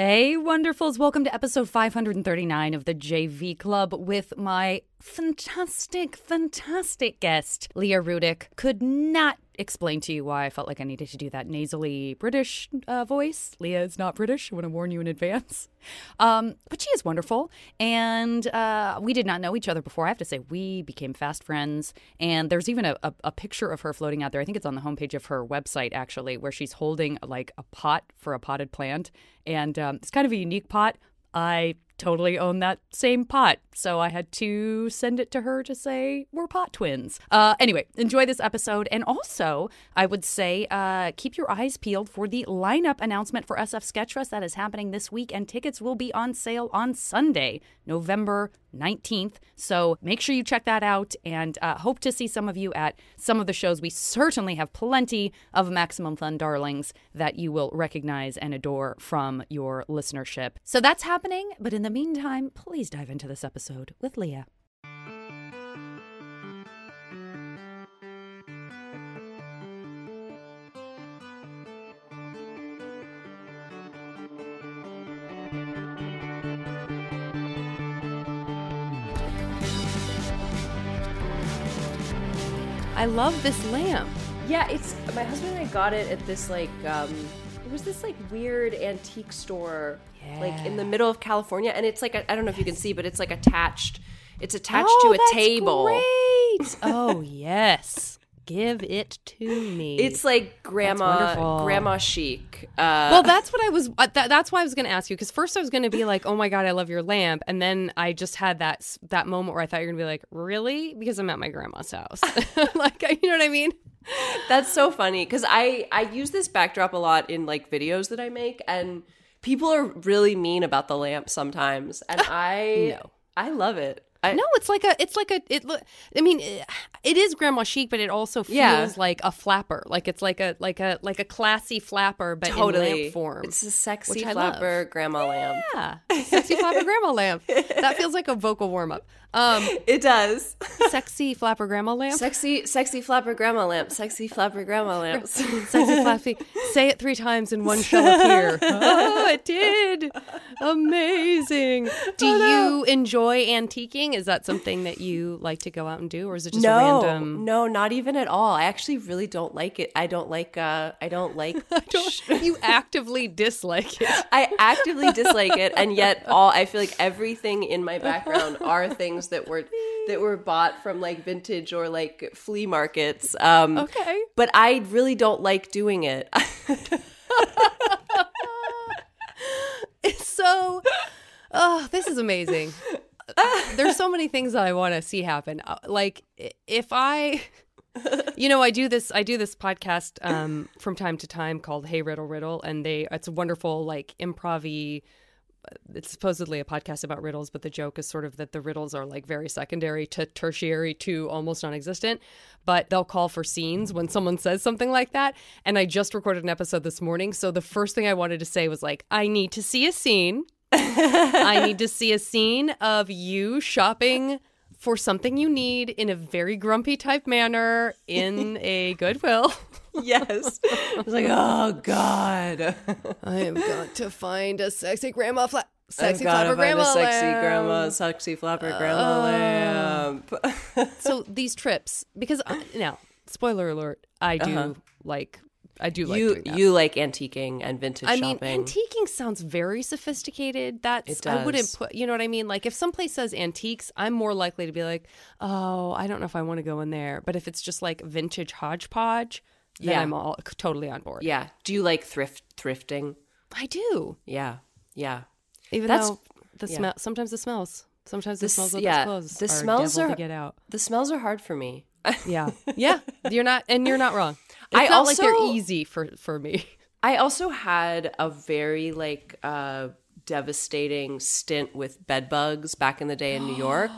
Hey, Wonderfuls. Welcome to episode 539 of the JV Club with my fantastic guest, Leah Rudick. Could not explain to you why I felt like I needed to do that nasally British voice. Leah is not British. I want to warn you in advance. But she is wonderful. And we did not know each other before. I have to say, we became fast friends. And there's even a picture of her floating out there. I think it's on the homepage of her website, actually, where she's holding like a pot for a potted plant. And it's kind of a unique pot. I totally own that same pot, so I had to send it to her to say we're pot twins. Anyway, enjoy this episode, and also I would say keep your eyes peeled for the lineup announcement for SF Sketchfest that is happening this week, and tickets will be on sale on Sunday, November 19th, so make sure you check that out, and hope to see some of you at some of the shows. We certainly have plenty of Maximum Fun darlings that you will recognize and adore from your listenership. So that's happening, but in the meantime, please dive into this episode with Leah. I love this lamp. Yeah, it's my husband and I got it at this like it was this like weird antique store. Yeah. Like in the middle of California, and it's like I don't know if you can see, but it's like attached. It's attached to a table. Great. Oh yes, give it to me. It's like grandma chic. Well, that's what I was. That's why I was going to ask you, because first I was going to be like, oh my god, I love your lamp, and then I just had that moment where I thought you were going to be like, really? Because I'm at my grandma's house. Like, you know what I mean? That's so funny, because I use this backdrop a lot in like videos that I make, and people are really mean about the lamp sometimes, and I love it. It is grandma chic, but it also feels like a flapper, like it's like a classy flapper, but totally in lamp form. It's a sexy flapper grandma lamp. Yeah, sexy flapper grandma lamp. That feels like a vocal warm up. It does. Sexy flapper grandma lamp. Sexy flapper grandma lamp. Sexy flapper grandma lamps. Sexy flappy. Say it 3 times and one shall appear. Oh, it did. Amazing. Do you enjoy antiquing? Is that something that you like to go out and do, or is it just random? No, not even at all. I actually really don't like it. I don't like. You actively dislike it. I actively dislike it, and yet I feel like everything in my background are things that were bought from like vintage or like flea markets. Okay. But I really don't like doing it. It's so, this is amazing. There's so many things that I want to see happen. Like if I, I do this podcast from time to time called Hey Riddle Riddle, and it's a wonderful like improv-y. It's supposedly a podcast about riddles, but the joke is sort of that the riddles are like very secondary to tertiary to almost non-existent, but they'll call for scenes when someone says something like that. And I just recorded an episode this morning. So the first thing I wanted to say was like, I need to see a scene. I need to see a scene of you shopping for something you need in a very grumpy type manner in a Goodwill. Yes. I was like, oh, God. I have got to find a sexy grandma flap. Sexy flapper grandma lamp. Sexy flapper grandma lamp. So these trips, because now, spoiler alert, I do like antiquing and vintage shopping. I mean, antiquing sounds very sophisticated. It does. I wouldn't put, you know what I mean? Like if someplace says antiques, I'm more likely to be like, oh, I don't know if I want to go in there. But if it's just like vintage hodgepodge, then I'm all totally on board. Yeah. Do you like thrifting? I do. Yeah. Yeah. Sometimes the smells of those clothes are devil to get out. The smells are hard for me. Yeah. Yeah. You're not wrong. I also like they're easy for me. I also had a very like devastating stint with bed bugs back in the day in New York.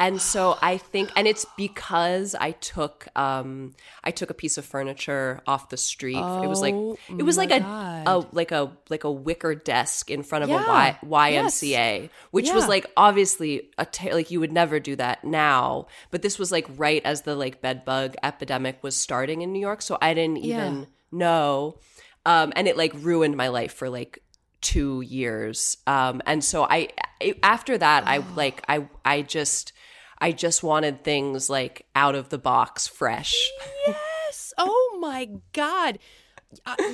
And so I think, and it's because I took a piece of furniture off the street. It was like a wicker desk in front of a YMCA, which was like obviously like you would never do that now. But this was like right as the like bed bug epidemic was starting in New York, so I didn't even know, and it like ruined my life for like 2 years. And so I just wanted things like out of the box, fresh. Yes. Oh my God.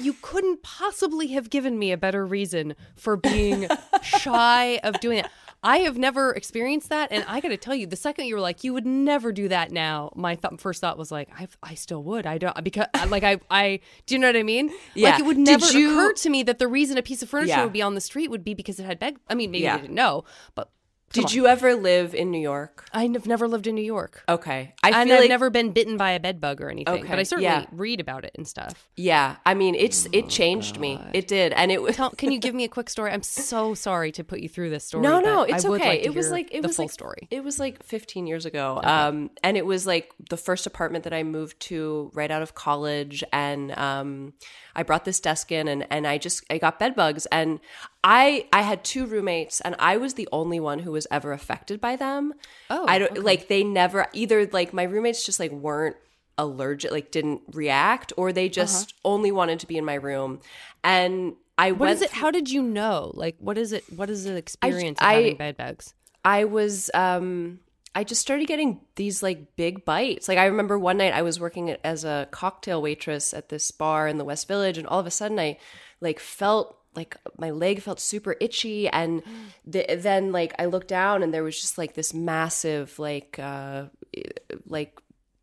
You couldn't possibly have given me a better reason for being shy of doing it. I have never experienced that. And I got to tell you, the second you were like, you would never do that now, my first thought was like, I still would. I don't, because like, I do you know what I mean? Yeah. Like it would never occur to me that the reason a piece of furniture would be on the street would be because it had bed. I mean, maybe they didn't know, but. Did you ever live in New York? I have never lived in New York. Okay. I've never been bitten by a bed bug or anything, but I certainly read about it and stuff. Yeah. I mean, it changed me. It did. And it was... Can you give me a quick story? I'm so sorry to put you through this story. No, it's okay. It was like the full story. It was like 15 years ago. Okay. And it was like the first apartment that I moved to right out of college. And I brought this desk in and I got bed bugs. And I had two roommates and I was the only one who was ever affected by them. Oh, I don't like they never either like my roommates just like weren't allergic, like didn't react, or they just only wanted to be in my room. And I what went is it? How did you know? Like what is the experience of having bed bugs? I was I just started getting these like big bites. Like I remember one night I was working as a cocktail waitress at this bar in the West Village, and all of a sudden I like felt like my leg felt super itchy, and then like I looked down and there was just like this massive like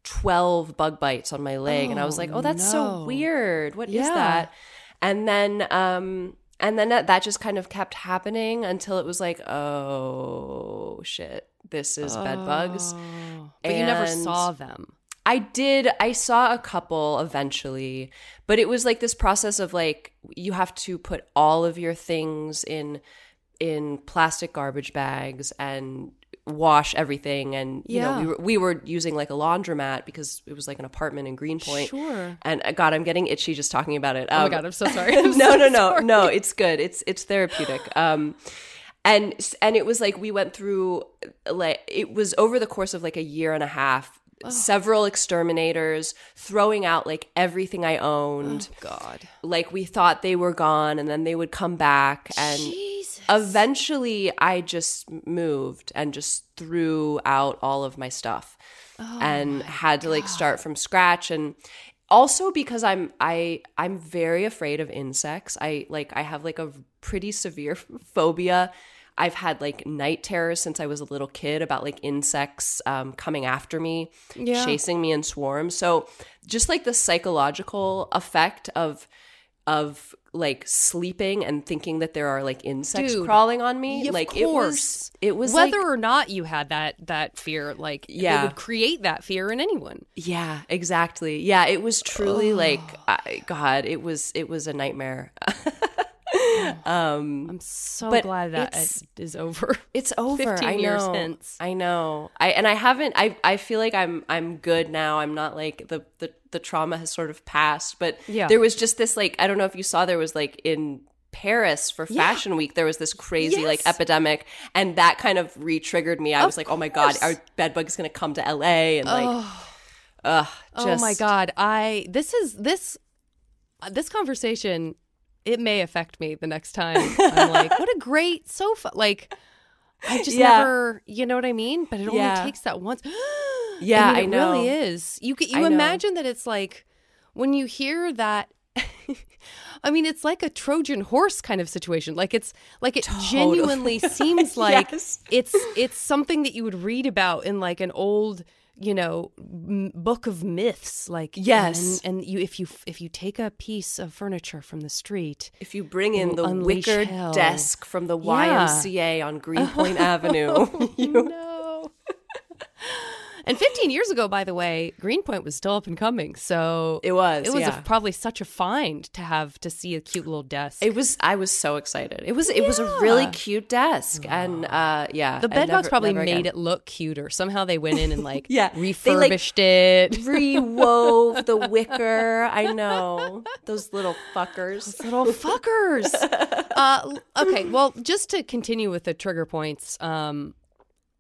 12 bug bites on my leg, and I was like, oh, that's so weird. What is that? And then that just kind of kept happening until it was like, oh shit, this is bed bugs. But you never saw them. I did. I saw a couple eventually, but it was like this process of like you have to put all of your things in plastic garbage bags and wash everything. And you know, we were using like a laundromat because it was like an apartment in Greenpoint. Sure. And God, I'm getting itchy just talking about it. Oh my God, I'm so sorry. I'm so sorry. No, it's good. It's therapeutic. And it was like we went through like it was over the course of like a year and a half. Several exterminators, throwing out like everything I owned. Oh, God. Like we thought they were gone and then they would come back. And eventually I just moved and just threw out all of my stuff and had to like start from scratch. And also because I'm very afraid of insects. I have like a pretty severe phobia. I've had like night terrors since I was a little kid about like insects coming after me, chasing me in swarms. So just like the psychological effect of like sleeping and thinking that there are like insects crawling on me, like it was whether like, or not you had that fear, like it would create that fear in anyone. Yeah, exactly. Yeah, it was truly like God, it was a nightmare. I'm so glad that it is over. It's over. 15 years hence. I know. I feel like I'm good now. I'm not like the trauma has sort of passed. But there was just this like I don't know if you saw there was like in Paris for Fashion Week there was this crazy like epidemic, and that kind of re-triggered me. I was like, oh my God, our bed bug is gonna come to LA and oh my God. This conversation, it may affect me the next time. I'm like, what a great sofa. Like, I just never, you know what I mean? But it only takes that once. Yeah, I mean, I know. It really is. You imagine that it's like when you hear that. I mean, it's like a Trojan horse kind of situation. Like it's like it genuinely seems like it's something that you would read about in like an old, you know, book of myths, like and you if you take a piece of furniture from the street, if you bring in the wicker desk from the YMCA on Greenpoint Avenue, And 15 years ago, by the way, Greenpoint was still up and coming. So it was probably such a find to see a cute little desk. I was so excited. It was a really cute desk. And the bedbugs probably made it look cuter. Somehow they went in and like refurbished it. Rewove the wicker. I know. Those little fuckers. Okay. Well, just to continue with the trigger points,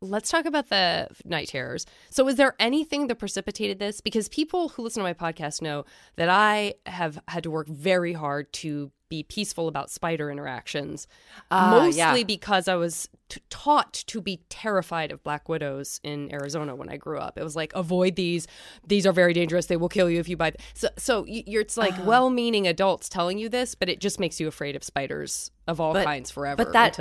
let's talk about the night terrors. So was there anything that precipitated this? Because people who listen to my podcast know that I have had to work very hard to be peaceful about spider interactions, mostly because I was taught to be terrified of black widows in Arizona when I grew up. It was like, avoid these. These are very dangerous. They will kill you if you buy them. So you're, it's like well-meaning adults telling you this, but it just makes you afraid of spiders of all kinds forever. But that,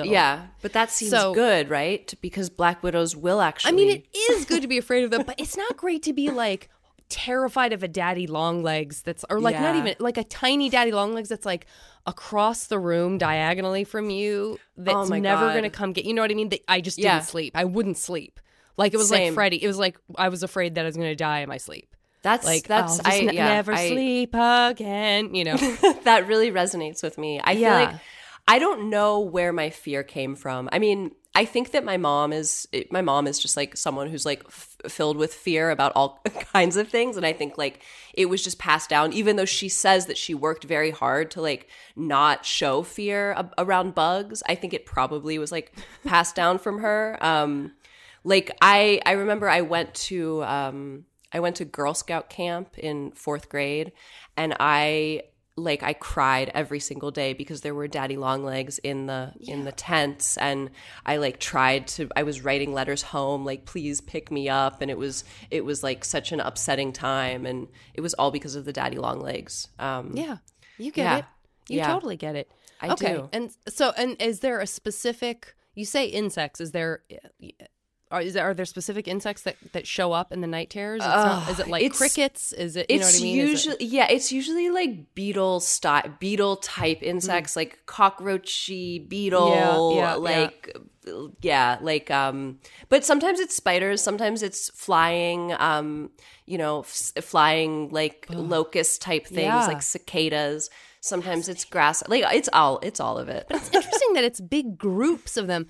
but that seems good, right? Because black widows will actually. I mean, it is good to be afraid of them, but it's not great to be like terrified of a daddy long legs that's, or like not even like a tiny daddy long legs that's like across the room diagonally from you, that's never going to come get you, know what I mean? I just didn't sleep. I wouldn't sleep. Like, it was like Freddy. It was like I was afraid that I was going to die in my sleep. That's like, I'll never sleep again, you know. That really resonates with me. I feel like I don't know where my fear came from. I mean, I think that my mom is just like someone who's like filled with fear about all kinds of things, and I think like it was just passed down, even though she says that she worked very hard to like not show fear around bugs. I think it probably was like passed down from her. Like I remember I went to Girl Scout camp in 4th grade, and I cried every single day because there were daddy long legs in the tents, and I I was writing letters home like, please pick me up, and it was like such an upsetting time, and it was all because of the daddy long legs. You get it. You totally get it. I do. And is there a specific, you say insects, Are there specific insects that show up in the night terrors? Is it like crickets? Is it? You know what I mean? It's usually like beetle type insects, like cockroachy beetle, But sometimes it's spiders. Sometimes it's flying. Flying like locust type things, like cicadas. Sometimes it's grass. Like it's all of it. But it's interesting that it's big groups of them.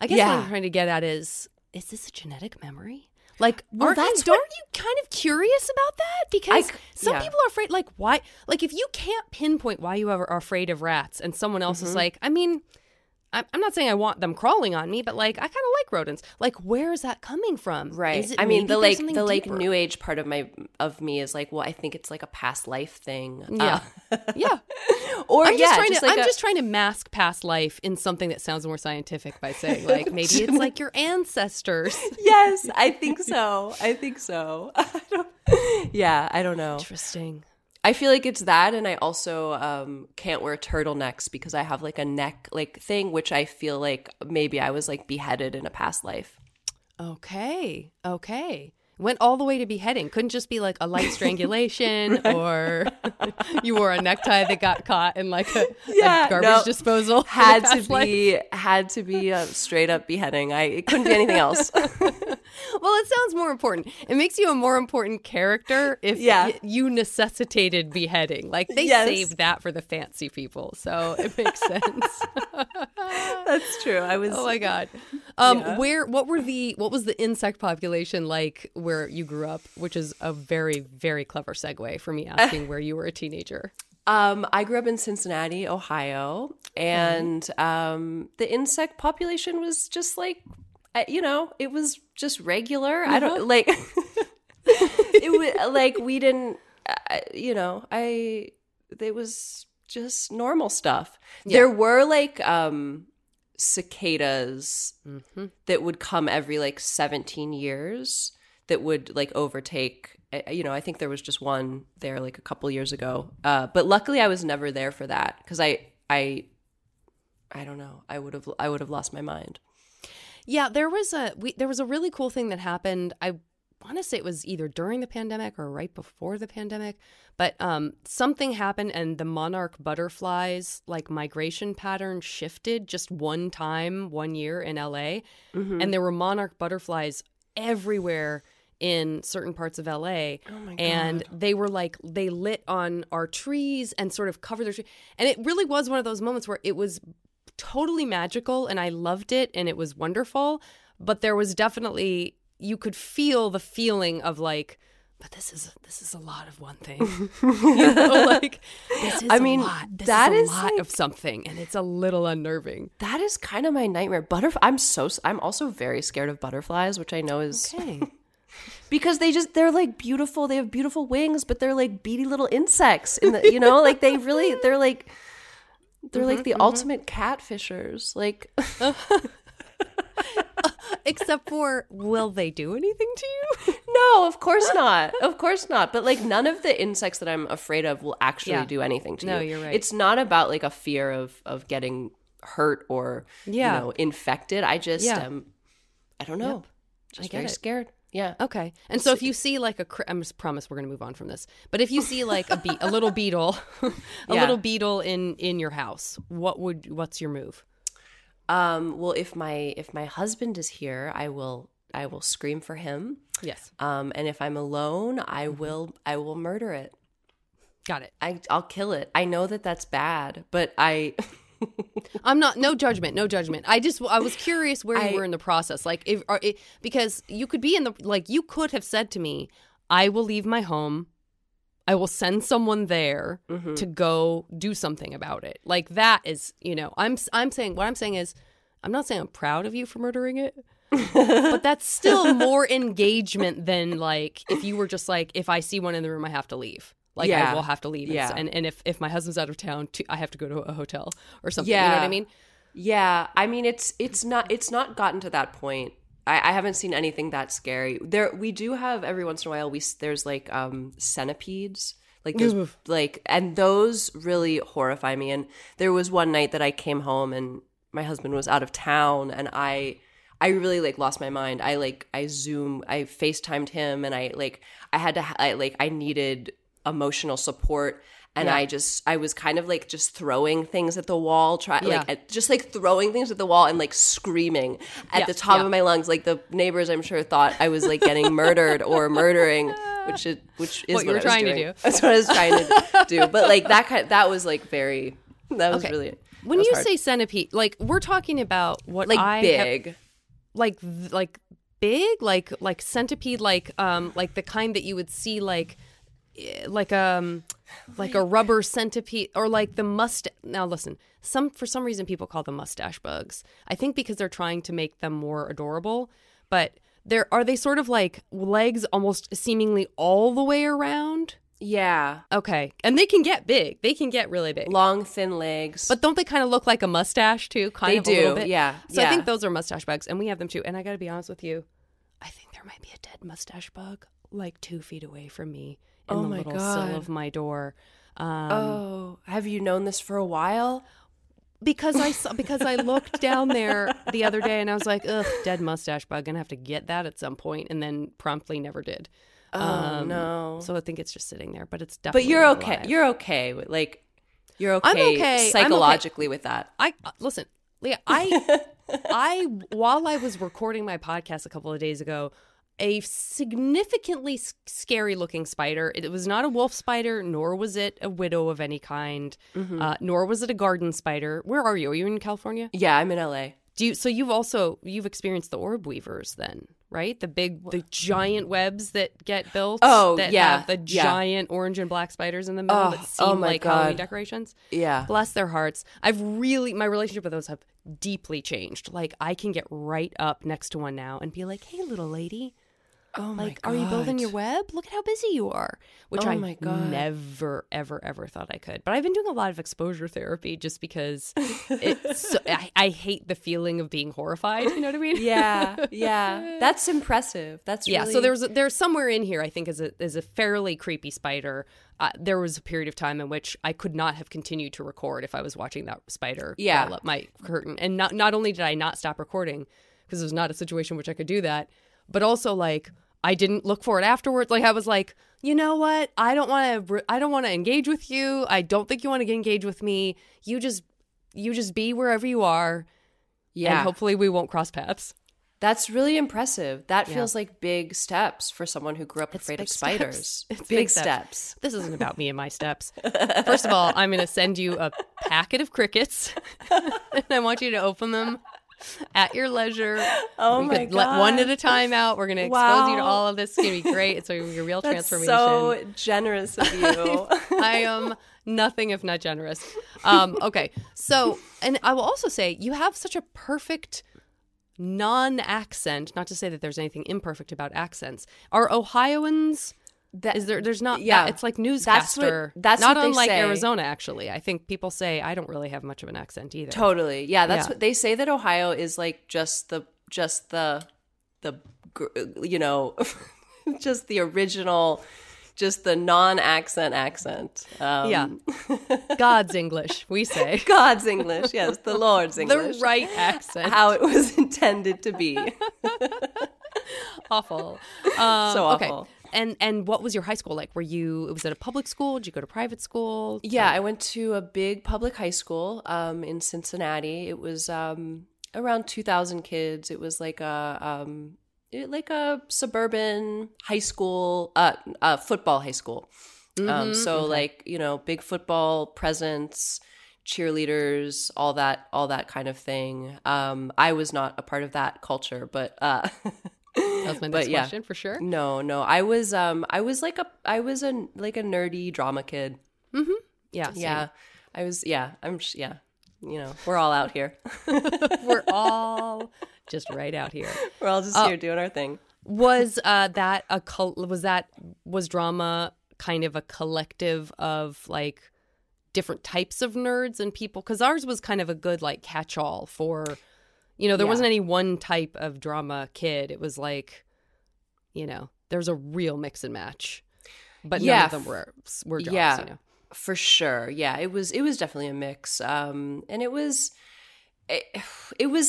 I guess what I'm trying to get at is this a genetic memory? Like, aren't you kind of curious about that? Because some people are afraid, like, why? Like, if you can't pinpoint why you ever are afraid of rats, and someone else is like, I mean, I'm not saying I want them crawling on me, but like, I kind of like rodents. Like, where is that coming from? Right. Is it, I mean, the new age part of me is like, well, I think it's like a past life thing. Yeah. Yeah. Or I'm just trying to mask past life in something that sounds more scientific by saying like, maybe it's like your ancestors. Yes, I think so. I don't know. Interesting. I feel like it's that, and I also can't wear turtlenecks because I have like a neck like thing, which I feel like maybe I was like beheaded in a past life. Okay. Went all the way to beheading. Couldn't just be like a light strangulation or you wore a necktie that got caught in like a garbage disposal. Had to be a straight up beheading. It couldn't be anything else. Well, it sounds more important. It makes you a more important character if you necessitated beheading. Like they saved that for the fancy people, so it makes sense. That's true. I was. Oh my god. What was the insect population like where you grew up? Which is a very, very clever segue for me asking where you were a teenager. I grew up in Cincinnati, Ohio, and the insect population was just like, it was just regular. I don't like. It was like we didn't. It was just normal stuff. Yeah. There were like cicadas that would come every like 17 years. That would like overtake. I think there was just one there like a couple years ago. But luckily, I was never there for that because I don't know. I would have lost my mind. Yeah, there was a really cool thing that happened. I want to say it was either during the pandemic or right before the pandemic, but something happened and the monarch butterflies' like migration pattern shifted just one time, 1 year in LA, and there were monarch butterflies everywhere in certain parts of LA, and they were like, they lit on our trees and sort of covered their tree, and it really was one of those moments where it was totally magical, and I loved it, and it was wonderful. But there was definitely, you could feel the feeling of like, but this is a lot of one thing. This is a lot of something, and it's a little unnerving. That is kind of my nightmare. I'm also very scared of butterflies, which I know is okay. Because they're like beautiful. They have beautiful wings, but they're like beady little insects. They're like. They're like the ultimate catfishers. Like, except for, will they do anything to you? No, of course not. Of course not. But like, none of the insects that I'm afraid of will actually do anything to you. No, you're right. It's not about like a fear of getting hurt or you know, infected. I just I don't know. Just very scared. Yeah. Okay. And so if you see like I promise we're going to move on from this. But if you see like a little beetle, little beetle in your house, what's your move? Well, if my husband is here, I will scream for him. Yes. And if I'm alone, I will murder it. Got it. I'll kill it. I know that that's bad, but I'm not. No judgment. I was curious where you were in the process, like because you could be in the you could have said to me, "I will leave my home. I will send someone there to go do something about it." Like that is, you know, I'm saying I'm not saying I'm proud of you for murdering it, but that's still more engagement than like if you were just like, if I see one in the room, I have to leave. Like, I will have to leave. Yeah. And if my husband's out of town, I have to go to a hotel or something. Yeah. You know what I mean? Yeah. I mean, it's not gotten to that point. I haven't seen anything that scary. There, we do have every once in a while, there's like centipedes. Like, there's, like, and those really horrify me. And there was one night that I came home and my husband was out of town and I really like lost my mind. I FaceTimed him and I needed emotional support, and I was kind of like just throwing things at the wall, throwing things at the wall and like screaming at the top of my lungs. Like the neighbors, I'm sure, thought I was like getting murdered or murdering, which is what you were trying to do. That's what I was trying to do. But like that was really when you hard. Say centipede, like we're talking about what like I big, have, like big, like centipede, like the kind that you would see like a rubber centipede or like the mustache. Now listen, for some reason people call them mustache bugs. I think because they're trying to make them more adorable, but are they sort of like legs almost seemingly all the way around? Yeah. Okay. And they can get big. They can get really big. Long, thin legs. But don't they kind of look like a mustache too? They do. A little bit? Yeah. So I think those are mustache bugs, and we have them too. And I got to be honest with you, I think there might be a dead mustache bug like 2 feet away from me. In the little sill of my door. Have you known this for a while? Because I looked down there the other day and I was like, ugh, dead mustache bug. Gonna have to get that at some point, and then promptly never did. No. So I think it's just sitting there, but it's definitely. But you're okay. Alive. You're okay. Like you're okay. I'm okay psychologically with that. I listen, Leah. While I was recording my podcast a couple of days ago, a significantly scary-looking spider. It was not a wolf spider, nor was it a widow of any kind, nor was it a garden spider. Where are you? Are you in California? Yeah, I'm in LA. So you've experienced the orb weavers then, right? The giant webs that get built. Oh, that have the giant orange and black spiders in the middle that seem like Halloween decorations. Yeah, bless their hearts. My relationship with those have deeply changed. Like I can get right up next to one now and be like, "Hey, little lady." Oh my God. Are you building your web? Look at how busy you are. Which I never, ever, ever thought I could. But I've been doing a lot of exposure therapy just because I hate the feeling of being horrified. You know what I mean? Yeah, yeah. That's impressive. That's really... Yeah, so there's somewhere in here, I think, is a fairly creepy spider. There was a period of time in which I could not have continued to record if I was watching that spider crawl up my curtain. And not only did I not stop recording, because it was not a situation in which I could do that, but also, like, I didn't look for it afterwards. Like, I was like, you know what? I don't want to engage with you. I don't think you want to engage with me. You just be wherever you are. Yeah. And hopefully we won't cross paths. That's really impressive. That feels like big steps for someone who grew up afraid of spiders. It's big steps. This isn't about me and my steps. First of all, I'm going to send you a packet of crickets. And I want you to open them at your leisure. Oh my God. Let one at a time out. We're going to expose you to all of this. It's going to be great. It's going to be a real transformation. So generous of you. I am nothing if not generous. Okay. So, and I will also say you have such a perfect non-accent, not to say that there's anything imperfect about accents. Are Ohioans that is there. There's not. Yeah, that, it's like newscaster. That's not what they unlike say. Arizona. Actually, I think people say I don't really have much of an accent either. Totally. Yeah, that's what they say, that Ohio is like just the you know, just the original. Just the non-accent accent. God's English, we say. God's English, yes. The Lord's English. The right accent. How it was intended to be. Awful. So awful. Okay. And what was your high school like? Was it a public school? Did you go to private school? Yeah, I went to a big public high school in Cincinnati. It was around 2,000 kids. It was like a suburban high school, football high school. Like, you know, big football presence, cheerleaders, all that kind of thing. I was not a part of that culture, but that was my next question for sure. No, I was a nerdy drama kid. Mm-hmm. Yeah, yeah. Same. You know, we're all out here. We're all just right out here. We're all just here doing our thing. Was drama kind of a collective of like different types of nerds and people? Because ours was kind of a good like catch-all for, you know, there wasn't any one type of drama kid. It was like, you know, there's a real mix and match, but none of them were jobs, you know. For sure. Yeah, it was definitely a mix. And it was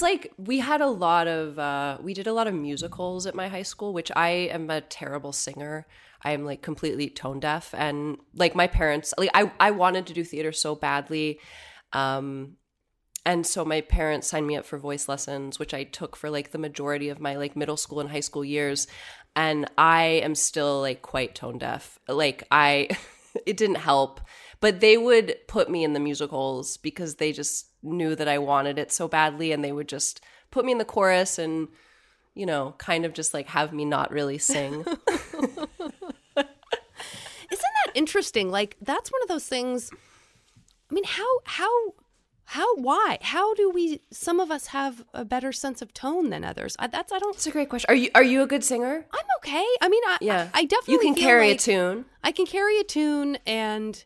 like we had a lot of we did a lot of musicals at my high school, which I am a terrible singer. I am like completely tone deaf, and like my parents, like I wanted to do theater so badly. And so my parents signed me up for voice lessons, which I took for like the majority of my like middle school and high school years, and I am still like quite tone deaf. Like it didn't help, but they would put me in the musicals because they just knew that I wanted it so badly, and they would just put me in the chorus and, you know, kind of just like have me not really sing. Isn't that interesting? Like, that's one of those things. I mean, why do we, some of us have a better sense of tone than others? It's a great question. Are you a good singer? I'm okay. I mean, I definitely you can feel carry like a tune. I can carry a tune, and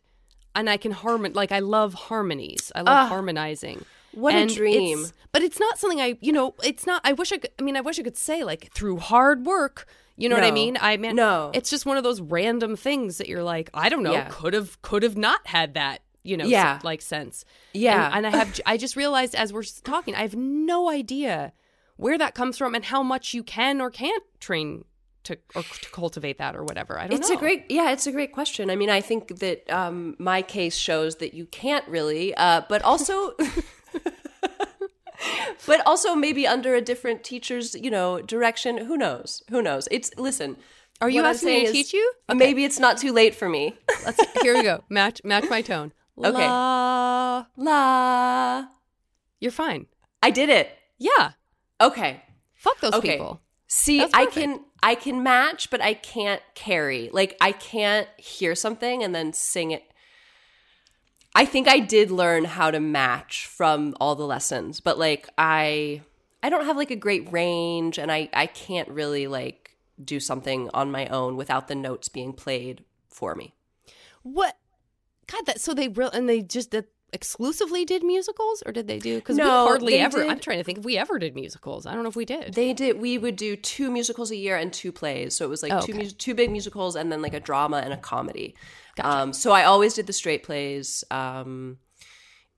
I can I love harmonies. I love harmonizing. What a dream. But it's not something I wish I could say like through hard work. You know what I mean? It's just one of those random things that you're like, I don't know, could have not had that. You know, sense. Yeah. And I just realized as we're talking, I have no idea where that comes from and how much you can or can't train to cultivate that or whatever. I don't know. It's a great question. I mean, I think that my case shows that you can't really, but also, maybe under a different teacher's, you know, direction. Who knows? Listen. Are you asking me to teach you? Okay. Maybe it's not too late for me. Here we go. Match my tone. Okay. La. You're fine. I did it. Yeah. Okay. Fuck those people. See, I can match, but I can't carry. Like, I can't hear something and then sing it. I think I did learn how to match from all the lessons, but like I don't have like a great range, and I can't really like do something on my own without the notes being played for me. What? God, they just exclusively did musicals, or did they do? Because we hardly ever. I'm trying to think if we ever did musicals. I don't know if we did. They did. We would do 2 musicals a year and 2 plays. So it was like 2 big musicals and then like a drama and a comedy. Gotcha. So I always did the straight plays, and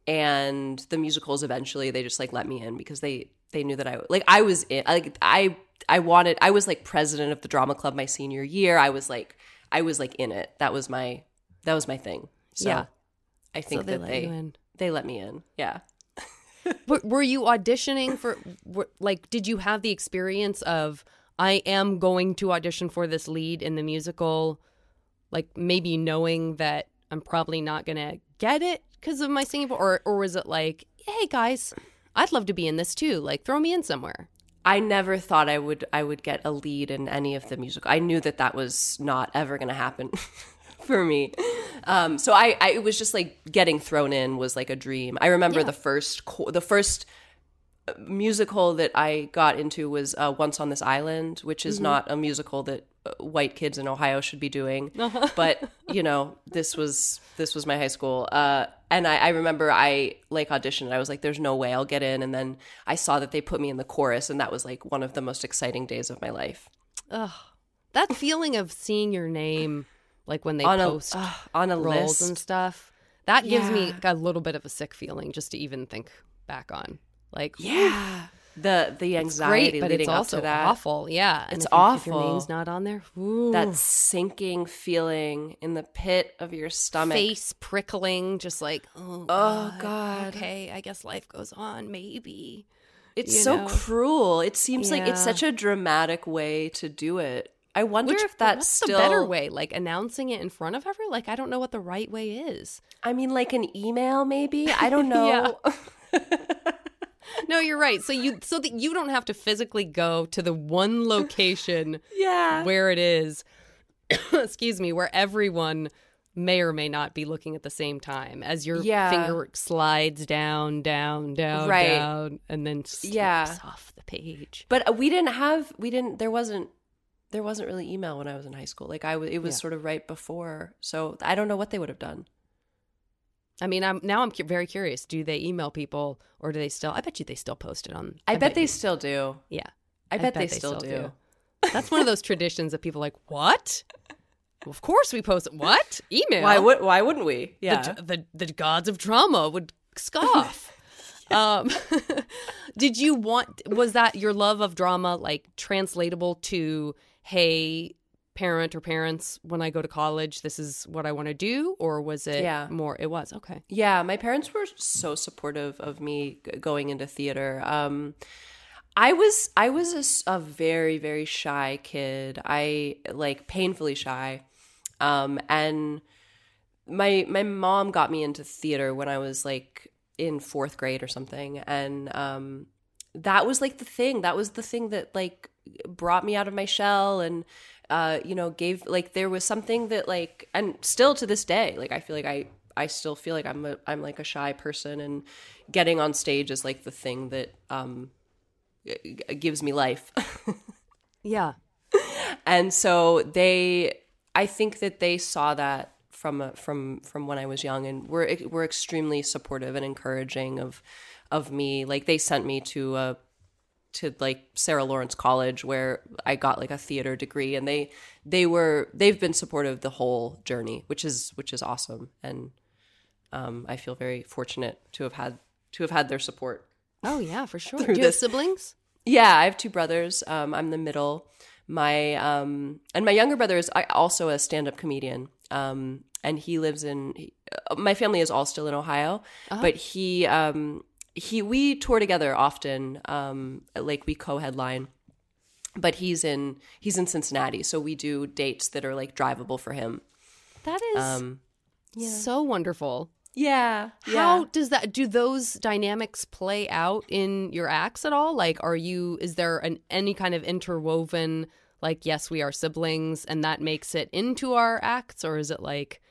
the musicals. Eventually, they just like let me in because they knew that I was in. Like I was like president of the drama club my senior year. I was like in it. That was my thing. So I think they let me in. Yeah. Were you auditioning did you have the experience of, I am going to audition for this lead in the musical, like maybe knowing that I'm probably not going to get it because of my singing, or was it like, hey guys, I'd love to be in this too. Like, throw me in somewhere. I never thought I would get a lead in any of the musical. I knew that was not ever going to happen. For me. So I it was just like getting thrown in was like a dream. I remember the first musical that I got into was Once on This Island, which is not a musical that white kids in Ohio should be doing. But, you know, this was my high school. And I remember I like auditioned. I was like, there's no way I'll get in. And then I saw that they put me in the chorus, and that was like one of the most exciting days of my life. Ugh. That feeling of seeing your name, like when they post on a list and stuff, that gives me a little bit of a sick feeling just to even think back on. Like, the anxiety leading up to that. It's awful. Yeah. And it's awful. If your name's not on there. Ooh. That sinking feeling in the pit of your stomach. Face prickling, just like, oh God. Okay, I guess life goes on, maybe. It's so cruel. It seems like it's such a dramatic way to do it. I wonder if that's still... What's the better way? Like, announcing it in front of her? Like, I don't know what the right way is. I mean, like an email, maybe? I don't know. No, you're right. So that you don't have to physically go to the one location where it is, where everyone may or may not be looking at the same time as your finger slides down, down, and then slips off the page. But there wasn't really email when I was in high school. Like it was sort of right before. So I don't know what they would have done. I mean, I'm very curious. Do they email people, or do they still? I bet you they still post it on. I bet they still do. Yeah, I bet they still do. That's one of those traditions that people are like, what? Well, of course we post it. What? Email? Why wouldn't we? Yeah, the gods of drama would scoff. Was that your love of drama like translatable to parent or parents, when I go to college, this is what I want to do? Or was it more? It was. Okay. Yeah. My parents were so supportive of me going into theater. I was a very, very shy kid. I like painfully shy. And my mom got me into theater when I was like in fourth grade or something. And, that was like the thing. That was the thing that like brought me out of my shell and, gave, like, there was something that, like, and still to this day, like, I feel like I still feel like I'm like a shy person, and getting on stage is like the thing that gives me life. And so I think that they saw that from when I was young, and were extremely supportive and encouraging of me. Like, they sent me to like Sarah Lawrence College, where I got like a theater degree, and they've been supportive the whole journey, which is awesome. And I feel very fortunate to have had their support. Oh yeah, for sure. Do you have siblings? Yeah, I have two brothers. I'm the middle. My younger brother is also a stand-up comedian. And he lives my family is all still in Ohio, but we tour together often, like we co-headline, but he's in Cincinnati, so we do dates that are like drivable for him. That is so wonderful. Yeah. How does that? Do those dynamics play out in your acts at all? Like, is there any kind of interwoven? Like, yes, we are siblings, and that makes it into our acts, or is it like?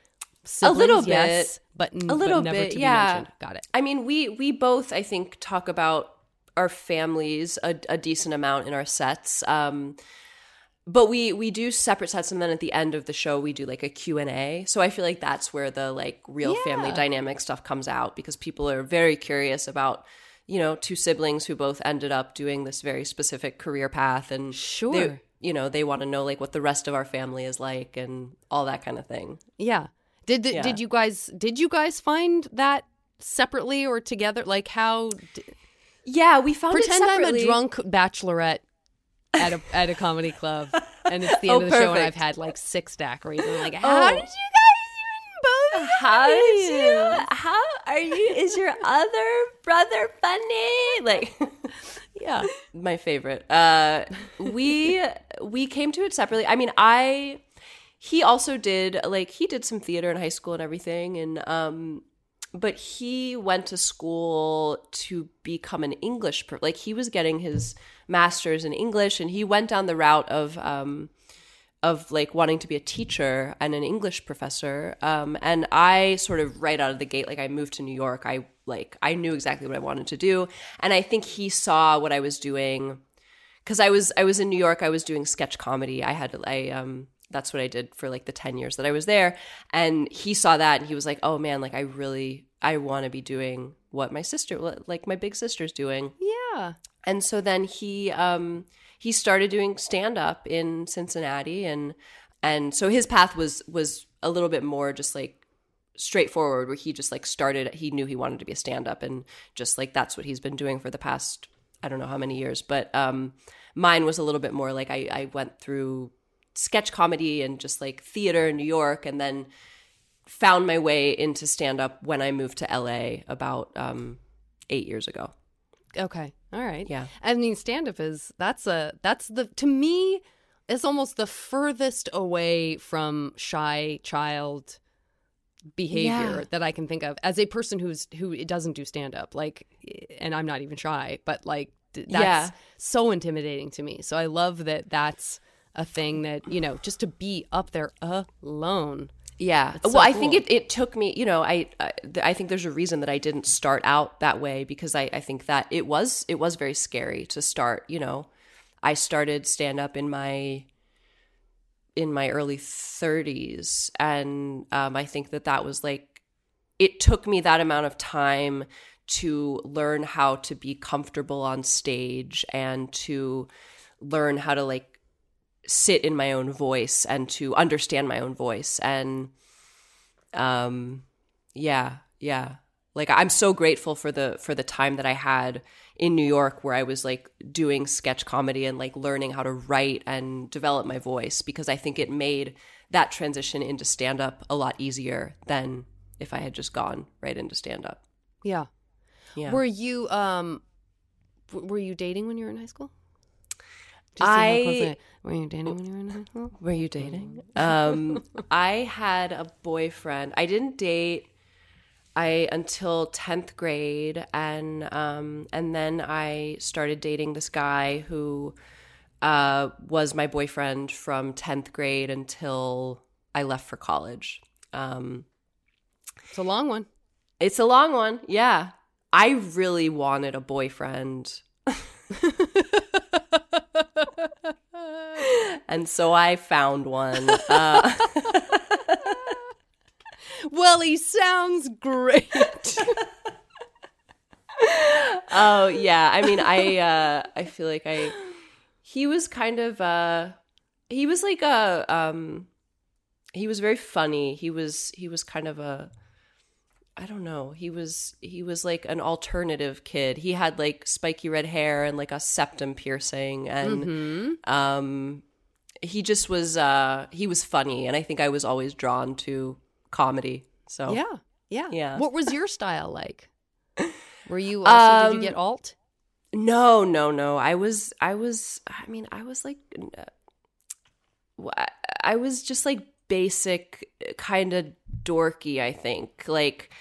Siblings, a little bit, yes, but never to be mentioned. Got it. I mean, we both, I think, talk about our families a decent amount in our sets, but we do separate sets, and then at the end of the show, we do like a Q&A. So I feel like that's where the like real family dynamic stuff comes out, because people are very curious about, you know, two siblings who both ended up doing this very specific career path, and they want to know like what the rest of our family is like and all that kind of thing. Yeah. Did you guys find that separately or together? Like how? We found it separately. I'm a drunk bachelorette at a comedy club, and it's the end of the show, and I've had like six daiquiris. And I'm like, how did you guys even both? How are you? Is your other brother funny? Like, my favorite. We came to it separately. I mean, He also did some theater in high school and everything, and but he went to school to become an English he was getting his master's in English, and he went down the route of like wanting to be a teacher and an English professor. And I sort of right out of the gate, like I moved to New York. I like, I knew exactly what I wanted to do. And I think he saw what I was doing because I was in New York. I was doing sketch comedy. That's what I did for like the 10 years that I was there. And he saw that and he was like, oh man, like I want to be doing what my sister, like my big sister's doing. Yeah. And so then he started doing stand up in Cincinnati. And so his path was a little bit more just like straightforward, where he just like started, he knew he wanted to be a stand up and just like, that's what he's been doing for the past, I don't know how many years, but mine was a little bit more like I went through sketch comedy and just like theater in New York, and then found my way into stand-up when I moved to LA about 8 years ago. Okay. All right. Yeah. I mean, stand-up is, to me, it's almost the furthest away from shy child behavior that I can think of as a person who doesn't do stand-up. Like, and I'm not even shy, but like, that's so intimidating to me. So I love that that's a thing that, you know, just to be up there alone. Yeah. So well, I think it took me, you know, I think there's a reason that I didn't start out that way, because I think that it was very scary to start, you know. I started stand up in my early 30s, and I think that was like, it took me that amount of time to learn how to be comfortable on stage and to learn how to like sit in my own voice and to understand my own voice. And like I'm so grateful for the time that I had in New York, where I was like doing sketch comedy and like learning how to write and develop my voice, because I think it made that transition into stand up a lot easier than if I had just gone right into stand up. Yeah. Yeah. Were you dating when you were in high school? Were you dating when you were in high school? Were you dating? I had a boyfriend. I didn't date until 10th grade, and then I started dating this guy who was my boyfriend from 10th grade until I left for college. It's a long one. It's a long one. Yeah, I really wanted a boyfriend. And so I found one. Well, he sounds great. Oh, yeah. I mean, I feel like he was kind of, he was like a, he was very funny. He was kind of a, I don't know. He was like an alternative kid. He had like spiky red hair and like a septum piercing, and he just was he was funny, and I think I was always drawn to comedy. So yeah. What was your style like? Were you also, did you get alt? No. I was just like basic, kind of dorky, I think. Like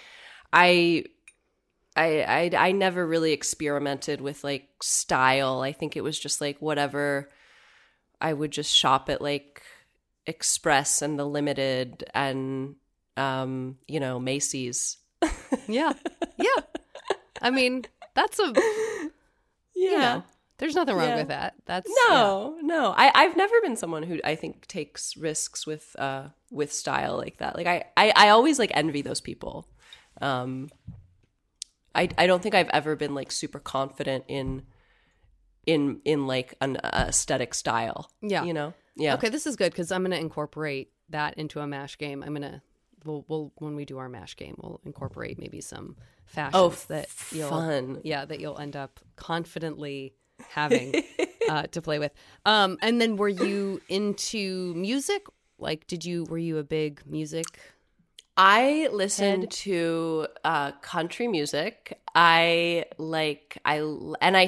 I never really experimented with like style. I think it was just like whatever. I would just shop at like Express and the Limited and you know, Macy's. Yeah. I mean, that's a you know, there's nothing wrong with that. That's no. I've never been someone who I think takes risks with style like that. Like I always like envy those people. I don't think I've ever been like super confident in like an aesthetic style. Yeah, you know. Yeah. Okay, this is good, because I'm going to incorporate that into a MASH game. We'll when we do our MASH game, we'll incorporate maybe some fashions that you'll end up confidently having to play with. And then, were you into music? Like, were you a big music? I listened to country music. I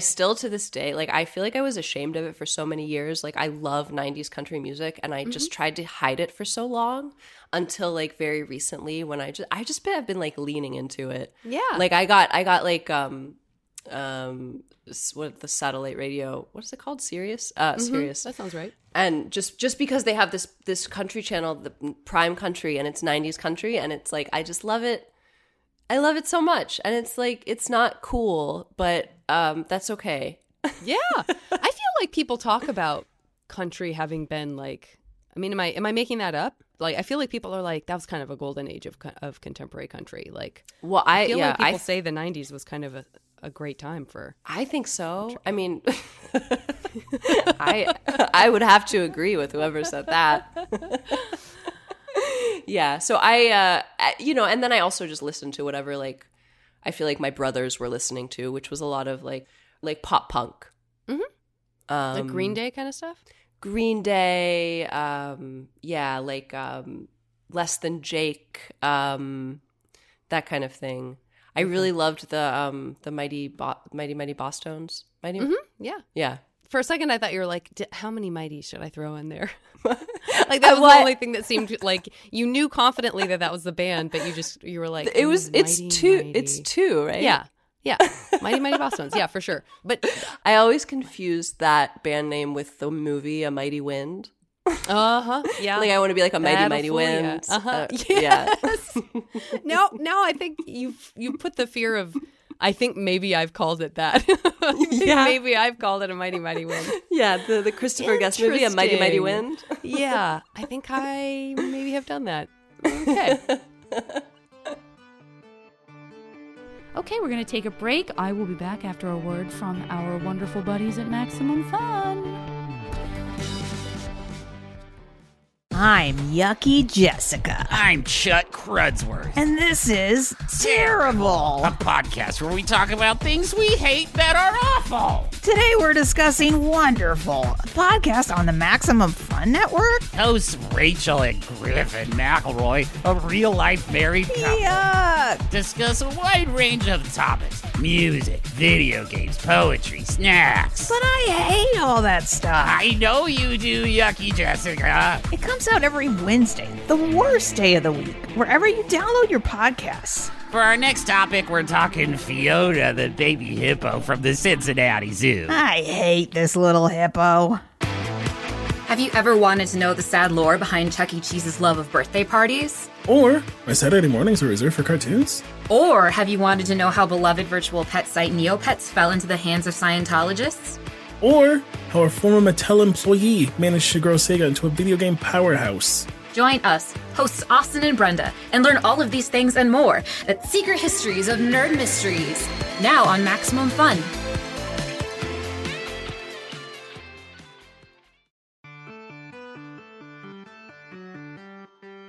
still to this day, like, I feel like I was ashamed of it for so many years. Like, I love 90s country music, and I just tried to hide it for so long until like very recently, when I've been like leaning into it. Yeah. Like I got like what the satellite radio, what is it called? Sirius? Sirius. That sounds right. And just because they have this country channel, the Prime Country, and it's 90s country, and it's like I just love it. I love it so much. And it's like, it's not cool, but that's okay. Yeah. I feel like people talk about country having been like, I mean, am I making that up? Like, I feel like people are like, that was kind of a golden age of contemporary country. Like, well, I feel like people say the 90s was kind of a great time for. I think so. Country. I mean, I would have to agree with whoever said that. Yeah. So and then I also just listened to whatever, like, I feel like my brothers were listening to, which was a lot of like pop punk. Mm-hmm. Like Green Day kind of stuff? Green Day. Less Than Jake. That kind of thing. I really loved the Mighty Mighty Bosstones. Mighty. Mm-hmm. Yeah. Yeah. For a second, I thought you were like, how many Mighty should I throw in there? Like, that was the only thing that seemed like you knew confidently that was the band, but you were like, it's two, right? Yeah. Yeah. Mighty Mighty Bosstones. Yeah, for sure. But I always confuse that band name with the movie A Mighty Wind. Uh-huh. Yeah. Like, I want to be like a Mighty Mighty Wind. Uh-huh. Yes. Yeah. Now I think you put the fear of, I think maybe I've called it that. Yeah. Maybe I've called it A Mighty Mighty Wind. Yeah, the Christopher Guest movie, A Mighty Mighty Wind. Yeah, I think I maybe have done that. Okay. Okay, we're going to take a break. I will be back after a word from our wonderful buddies at Maximum Fun. I'm Yucky Jessica. I'm Chuck Crudsworth. And this is Terrible, a podcast where we talk about things we hate that are awful. Today we're discussing Wonderful, a podcast on the Maximum Fun Network. Hosts Rachel and Griffin McElroy, a real-life married couple, discuss a wide range of topics. Music, video games, poetry, snacks. But I hate all that stuff. I know you do, Yucky Jessica. It comes out every Wednesday, the worst day of the week, wherever you download your podcasts. For our next topic, we're talking Fiona, the baby hippo from the Cincinnati Zoo. I hate this little hippo. Have you ever wanted to know the sad lore behind Chuck E. Cheese's love of birthday parties? Or why Saturday mornings were reserved for cartoons? Or have you wanted to know how beloved virtual pet site Neopets fell into the hands of Scientologists? Or how a former Mattel employee managed to grow Sega into a video game powerhouse? Join us, hosts Austin and Brenda, and learn all of these things and more at Secret Histories of Nerd Mysteries, now on Maximum Fun.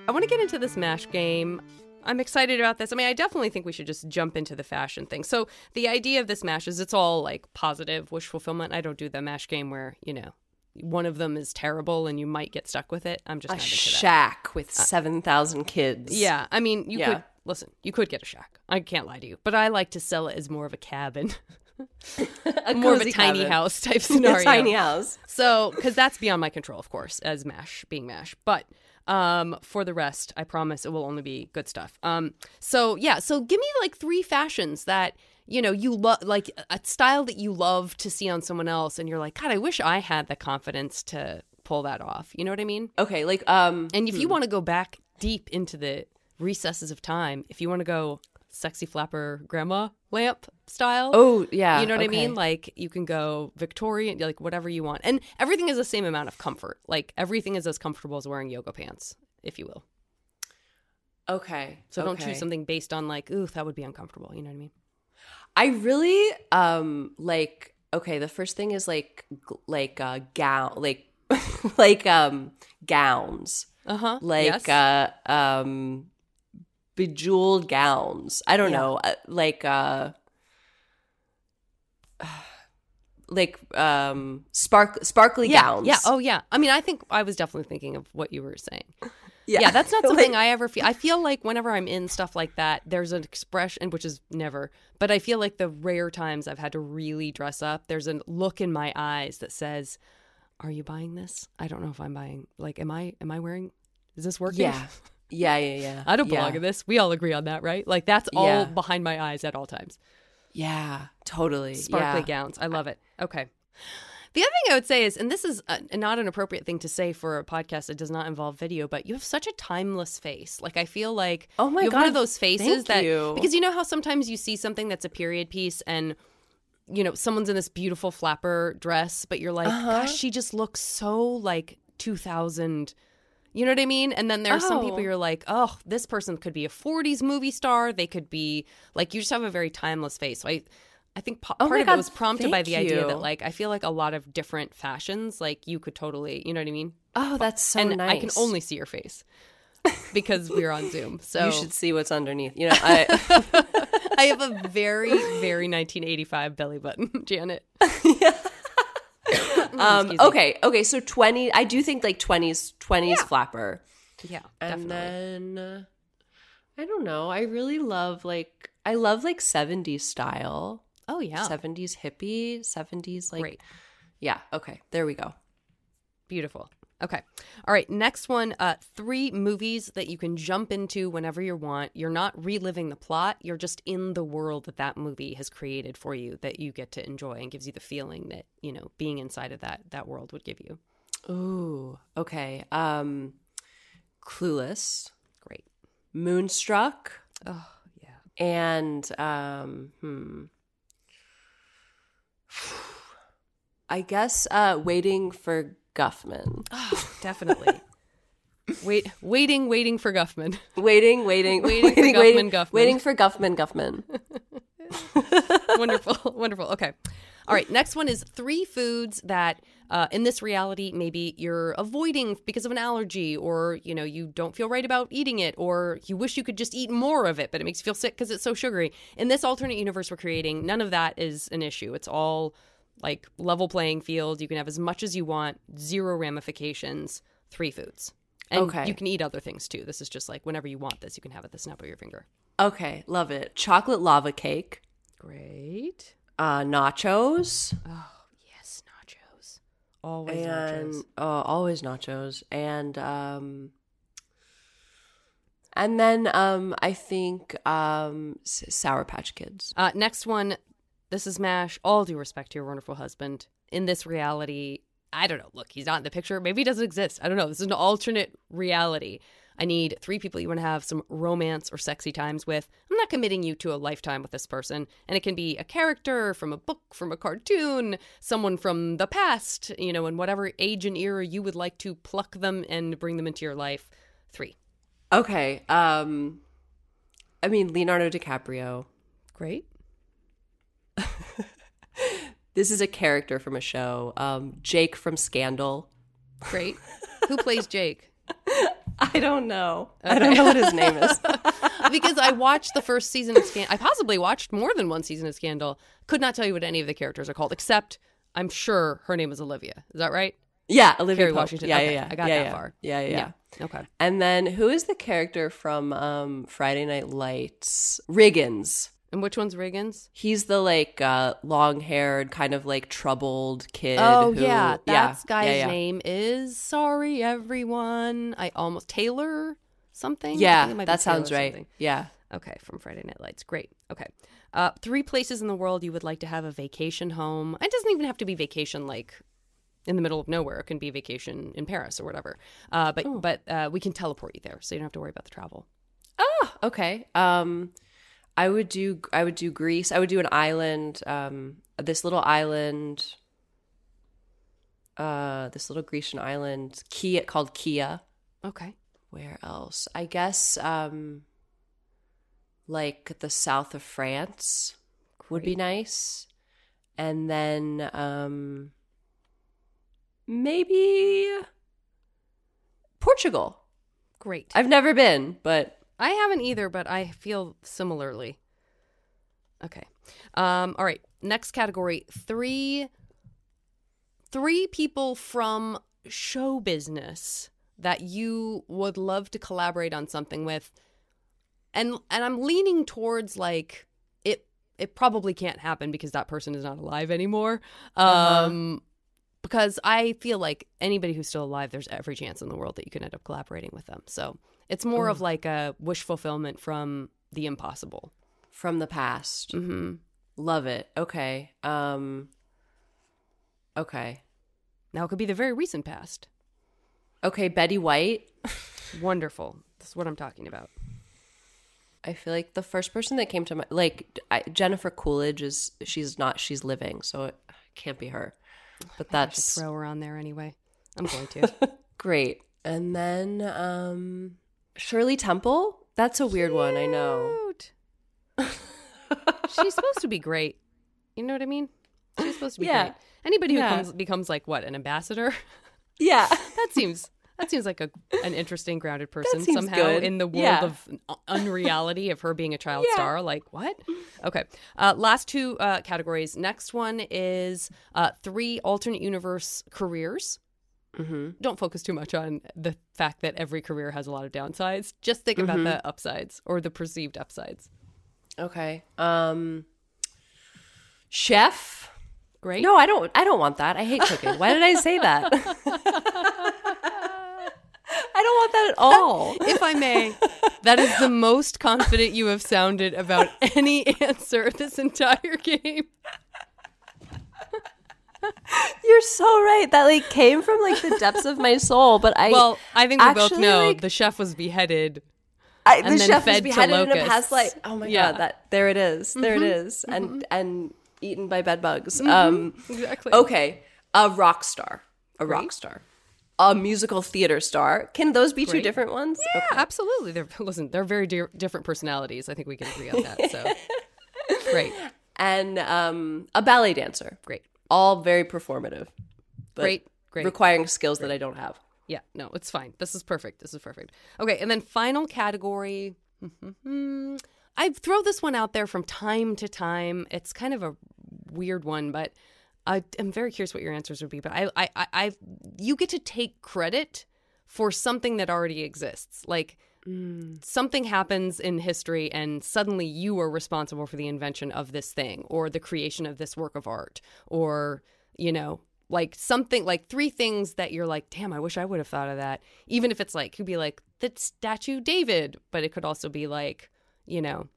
I want to get into this MASH game. I'm excited about this. I mean, I definitely think we should just jump into the fashion thing. So the idea of this MASH is it's all like positive wish fulfillment. I don't do the MASH game where, you know, one of them is terrible and you might get stuck with it. I'm just not into that. A shack with 7,000 kids. Yeah. I mean, you could get a shack. I can't lie to you. But I like to sell it as more of a cabin. More of a tiny house type scenario. A tiny house. So, because that's beyond my control, of course, as MASH, being MASH. But... for the rest, I promise it will only be good stuff. So give me like three fashions that, you know, you love, like a style that you love to see on someone else. And you're like, God, I wish I had the confidence to pull that off. You know what I mean? Okay. Like, and if you want to go back deep into the recesses of time, if you want to go sexy flapper grandma lamp style. Oh yeah. You know what I mean? Like you can go Victorian, like whatever you want. And everything is the same amount of comfort. Like everything is as comfortable as wearing yoga pants, if you will. Okay. So don't choose something based on like, ooh, that would be uncomfortable. You know what I mean? I really the first thing is gowns. Uh-huh. Bejeweled gowns. I don't know. Sparkly gowns. Yeah. Oh, yeah. I mean, I think I was definitely thinking of what you were saying. Yeah, that's not something I ever feel. I feel like whenever I'm in stuff like that, there's an expression, which is never. But I feel like the rare times I've had to really dress up, there's a look in my eyes that says, "Are you buying this? I don't know if I'm buying. Like, am I wearing? Is this working?" Yeah. Yeah. I don't belong in this. We all agree on that, right? Like, that's all behind my eyes at all times. Yeah, totally. Sparkly gowns. I love it. Okay. The other thing I would say is, and this is not an appropriate thing to say for a podcast that does not involve video, but you have such a timeless face. Like, I feel like you have one of those faces that, because you know how sometimes you see something that's a period piece and, you know, someone's in this beautiful flapper dress, but you're like, gosh, she just looks so like 2000. You know what I mean? And then there are some people you're like, oh, this person could be a 40s movie star. They could be like, you just have a very timeless face. So I think part of it was prompted by the idea that, like, I feel like a lot of different fashions, like, you could totally, you know what I mean? Oh, that's so nice. And I can only see your face because we're on Zoom. So you should see what's underneath. You know, I have a very, very 1985 belly button, Janet. Yeah. Okay. So 20, I do think like 20s flapper. Yeah, and definitely. Then I don't know. I love 70s style. Oh yeah, 70s hippie, 70s like. Great. Yeah. Okay. There we go. Beautiful. Okay. All right. Next one. 3 movies that you can jump into whenever you want. You're not reliving the plot. You're just in the world that movie has created for you that you get to enjoy and gives you the feeling that, you know, being inside of that world would give you. Ooh. Okay. Clueless. Great. Moonstruck. Oh yeah. And I guess Waiting for Guffman. Oh, definitely. Waiting for Guffman. Waiting for Guffman. Wonderful. Okay. All right. Next one is 3 foods that in this reality maybe you're avoiding because of an allergy, or, you know, you don't feel right about eating it, or you wish you could just eat more of it, but it makes you feel sick because it's so sugary. In this alternate universe we're creating, none of that is an issue. It's all like level playing field. You can have as much as you want, 0 ramifications, 3 foods. And you can eat other things too. This is just like whenever you want this, you can have it at the snap of your finger. Okay, love it. Chocolate lava cake. Great. Nachos. Oh, yes, nachos. Always nachos. Always nachos. And I think Sour Patch Kids. Next one. This is MASH. All due respect to your wonderful husband. In this reality, I don't know. Look, he's not in the picture. Maybe he doesn't exist. I don't know. This is an alternate reality. I need 3 people you want to have some romance or sexy times with. I'm not committing you to a lifetime with this person. And it can be a character from a book, from a cartoon, someone from the past, you know, in whatever age and era you would like to pluck them and bring them into your life. 3. Okay. Leonardo DiCaprio. Great. This is a character from a show. Jake from Scandal. Great. Who plays Jake? I don't know. Okay. I don't know what his name is. Because I watched the first season of Scandal. I possibly watched more than one season of Scandal. Could not tell you what any of the characters are called, except I'm sure her name is Olivia. Is that right? Yeah, Olivia Carrie Washington. Yeah, okay. Yeah. I got that far. Yeah. Okay. And then who is the character from Friday Night Lights? Riggins. And which one's Riggins? He's the like long-haired, kind of like troubled kid. Oh yeah, that guy's name is. Sorry, everyone. I almost Taylor something. Yeah, that sounds right. Something. Yeah. Okay, from Friday Night Lights. Great. Okay, 3 places in the world you would like to have a vacation home. It doesn't even have to be vacation like in the middle of nowhere. It can be vacation in Paris or whatever. But we can teleport you there, so you don't have to worry about the travel. Oh, okay. I would do Greece. I would do an island, this little Grecian island, Kia, called Kia. Okay. Where else? I guess like the south of France would be nice. And then maybe Portugal. Great. I've never been, but... I haven't either, but I feel similarly. Okay. All right. Next category, 3 people from show business that you would love to collaborate on something with. And I'm leaning towards like it probably can't happen because that person is not alive anymore. Because I feel like anybody who's still alive, there's every chance in the world that you can end up collaborating with them. So it's more of like a wish fulfillment from the impossible. From the past. Mm-hmm. Love it. Okay. Okay. Now it could be the very recent past. Okay, Betty White. Wonderful. That's what I'm talking about. I feel like the first person that came to my... Like, Jennifer Coolidge is... She's not... She's living, so it can't be her. But that's... throw her on there anyway. I'm going to. Great. And then Shirley Temple. That's a weird one, I know. She's supposed to be great. You know what I mean? She's supposed to be great. Anybody who becomes like, what, an ambassador? Yeah. That seems like an interesting, grounded person somehow good. In the world of unreality of her being a child star. Like, what? Okay. Last two categories. Next one is three alternate universe careers. Mm-hmm. Don't focus too much on the fact that every career has a lot of downsides. Just think about the upsides or the perceived upsides. Okay. Chef. Great. No, I don't want that. I hate cooking. Why did I say that? I don't want that at all. If I may, that is the most confident you have sounded about any answer this entire game. You're so right. That like came from like the depths of my soul. But I think we both know the chef was beheaded. The chef was beheaded in a past life. Oh my god! There it is. There it is. And eaten by bed bugs. Exactly. Okay, a rock star. A musical theater star. Can those be two different ones? Yeah, okay. Absolutely. They're very different personalities. I think we can agree on that. So, great. And a ballet dancer. Great. All very performative. Great. Requiring skills that I don't have. Yeah, no, it's fine. This is perfect. Okay, and then final category. I throw this one out there from time to time. It's kind of a weird one, but... I'm very curious what your answers would be, but you get to take credit for something that already exists. Like something happens in history and suddenly you are responsible for the invention of this thing or the creation of this work of art or, you know, like something like three things that you're like, damn, I wish I would have thought of that. Even if it's like, it could be like the statue David, but it could also be like, you know,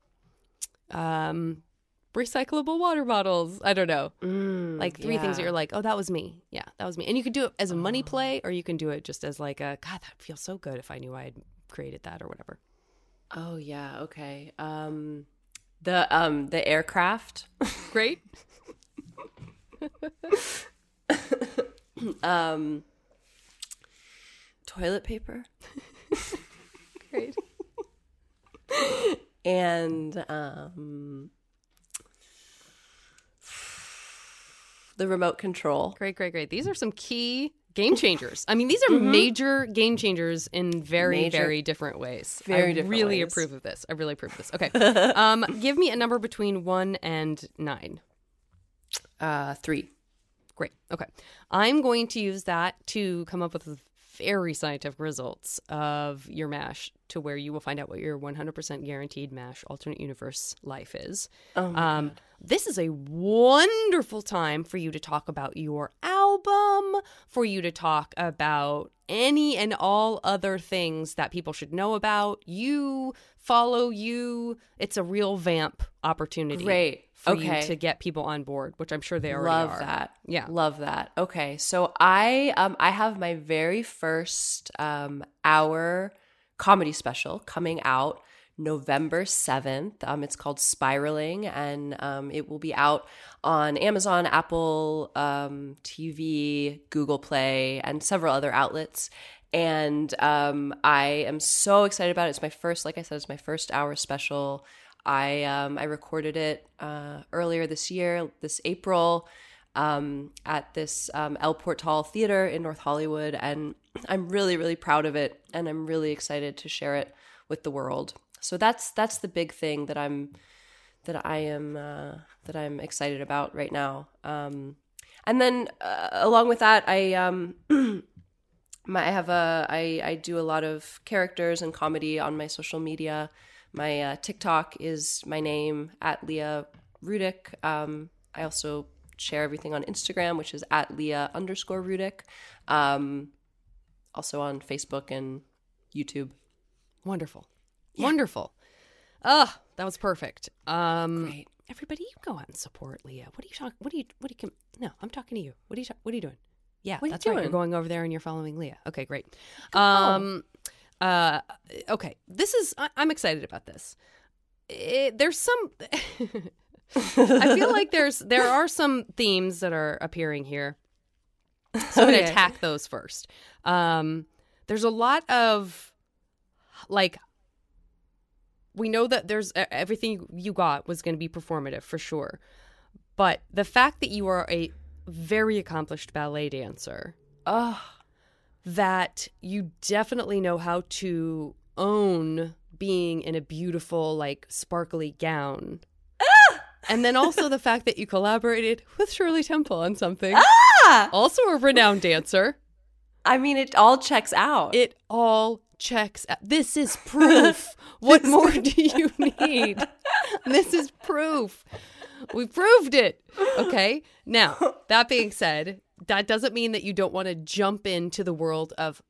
recyclable water bottles. I don't know. Like three things that you're like, oh, that was me. Yeah, that was me. And you could do it as a money play or you can do it just as like a, God, that feels so good if I knew I had created that or whatever. Oh, yeah. Okay. The aircraft. Great. Toilet paper. Great. And, the remote control. Great. These are some key game changers. I mean, these are major game changers in very different ways. I really approve of this. Okay. Give me a number between 1 and 9. 3. Great. Okay. I'm going to use that to come up with very scientific results of your MASH to where you will find out what your 100% guaranteed MASH alternate universe life is. This is a wonderful time for you to talk about your album, for you to talk about any and all other things that people should know about. You follow you. It's a real vamp opportunity. Great. For you to get people on board, which I'm sure they already are. Love that. Okay, so I have my very first hour comedy special coming out November 7th. It's called Spiraling, and it will be out on Amazon, Apple TV, Google Play, and several other outlets. And I am so excited about it. It's my first, like I said, it's my first hour special. I recorded it earlier this year, this April, at this El Portal Theater in North Hollywood, and I'm really, really proud of it, and I'm really excited to share it with the world. So that's the big thing that I'm excited about right now. And then along with that, I do a lot of characters and comedy on my social media. My TikTok is my name, @LeahRudick. I also share everything on Instagram, which is @Leah_Rudick. Also on Facebook and YouTube. Wonderful. Yeah. That was perfect. Great. Everybody, you go out and support Leah. What are you doing? Yeah, that's right. You're going over there and you're following Leah. Okay, great. Okay, this is, I'm excited about this. There's some, I feel like there are some themes that are appearing here. So I'm going to attack those first. There's a lot of, like, we know that there's everything you got was going to be performative for sure. But the fact that you are a very accomplished ballet dancer, that you definitely know how to own being in a beautiful, like, sparkly gown. And then also the fact that you collaborated with Shirley Temple on something. Also a renowned dancer. I mean, it all checks out. It all checks out. This is proof. What more do you need? This is proof. We proved it. Okay. Now, that being said, that doesn't mean that you don't want to jump into the world of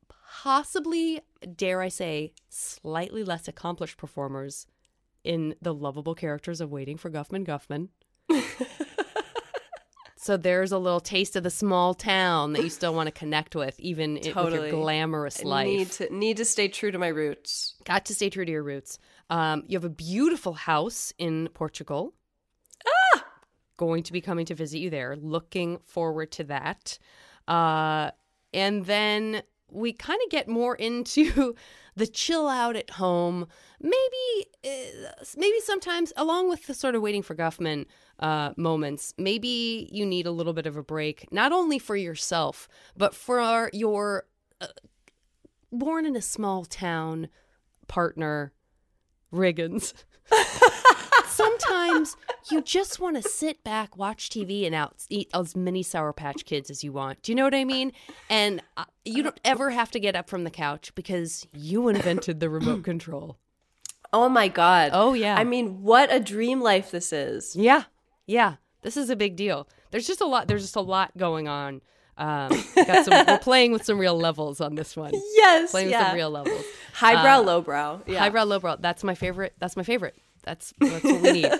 possibly, dare I say, slightly less accomplished performers in the lovable characters of Waiting for Guffman. So there's a little taste of the small town that you still want to connect with, even with your glamorous life. Need to stay true to my roots. Got to stay true to your roots. You have a beautiful house in Portugal. Going to be coming to visit you there. Looking forward to that. And then we kind of get more into the chill out at home. Maybe sometimes, along with the sort of Waiting for Guffman moments, maybe you need a little bit of a break, not only for yourself, but for your born in a small town partner, Riggins. Sometimes you just want to sit back, watch TV, and eat as many Sour Patch Kids as you want. Do you know what I mean? And you don't ever have to get up from the couch because you invented the remote control. Oh, my God. Oh, yeah. I mean, what a dream life this is. Yeah. Yeah. This is a big deal. There's just a lot going on. We're playing with some real levels on this one. Yes. With some real levels. Highbrow, lowbrow. Yeah. Highbrow, lowbrow. That's my favorite. That's what we need.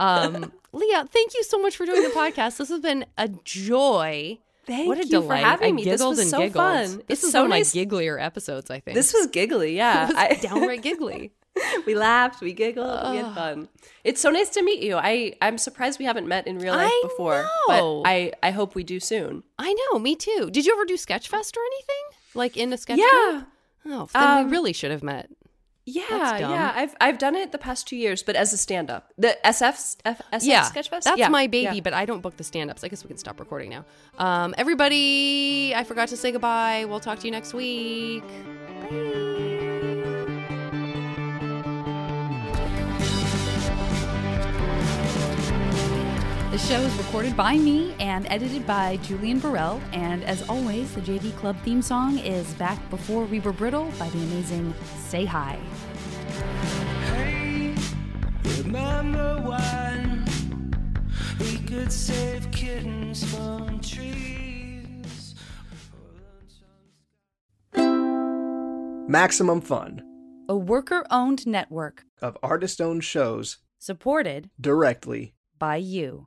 Leah, thank you so much for doing the podcast. This has been a joy. Thank you for having me. This was so fun. This is so one nice. Of my gigglier episodes, I think. This was giggly, yeah. It was downright giggly. We laughed, we giggled, we had fun. It's so nice to meet you. I'm surprised we haven't met in real life before. But I hope we do soon. I know, me too. Did you ever do Sketchfest or anything? Like in a sketch group? Yeah. Oh, then we really should have met. Yeah, I've done it the past 2 years, but as a stand-up. The SF Sketchfest? That's my baby, but I don't book the stand-ups. I guess we can stop recording now. Everybody, I forgot to say goodbye. We'll talk to you next week. Bye. The show is recorded by me and edited by Julian Burrell. And as always, the JV Club theme song is Back Before We Were Brittle by the amazing Say Hi. Hey, remember when we could save kittens from trees? Maximum Fun. A worker-owned network of artist-owned shows supported directly by you.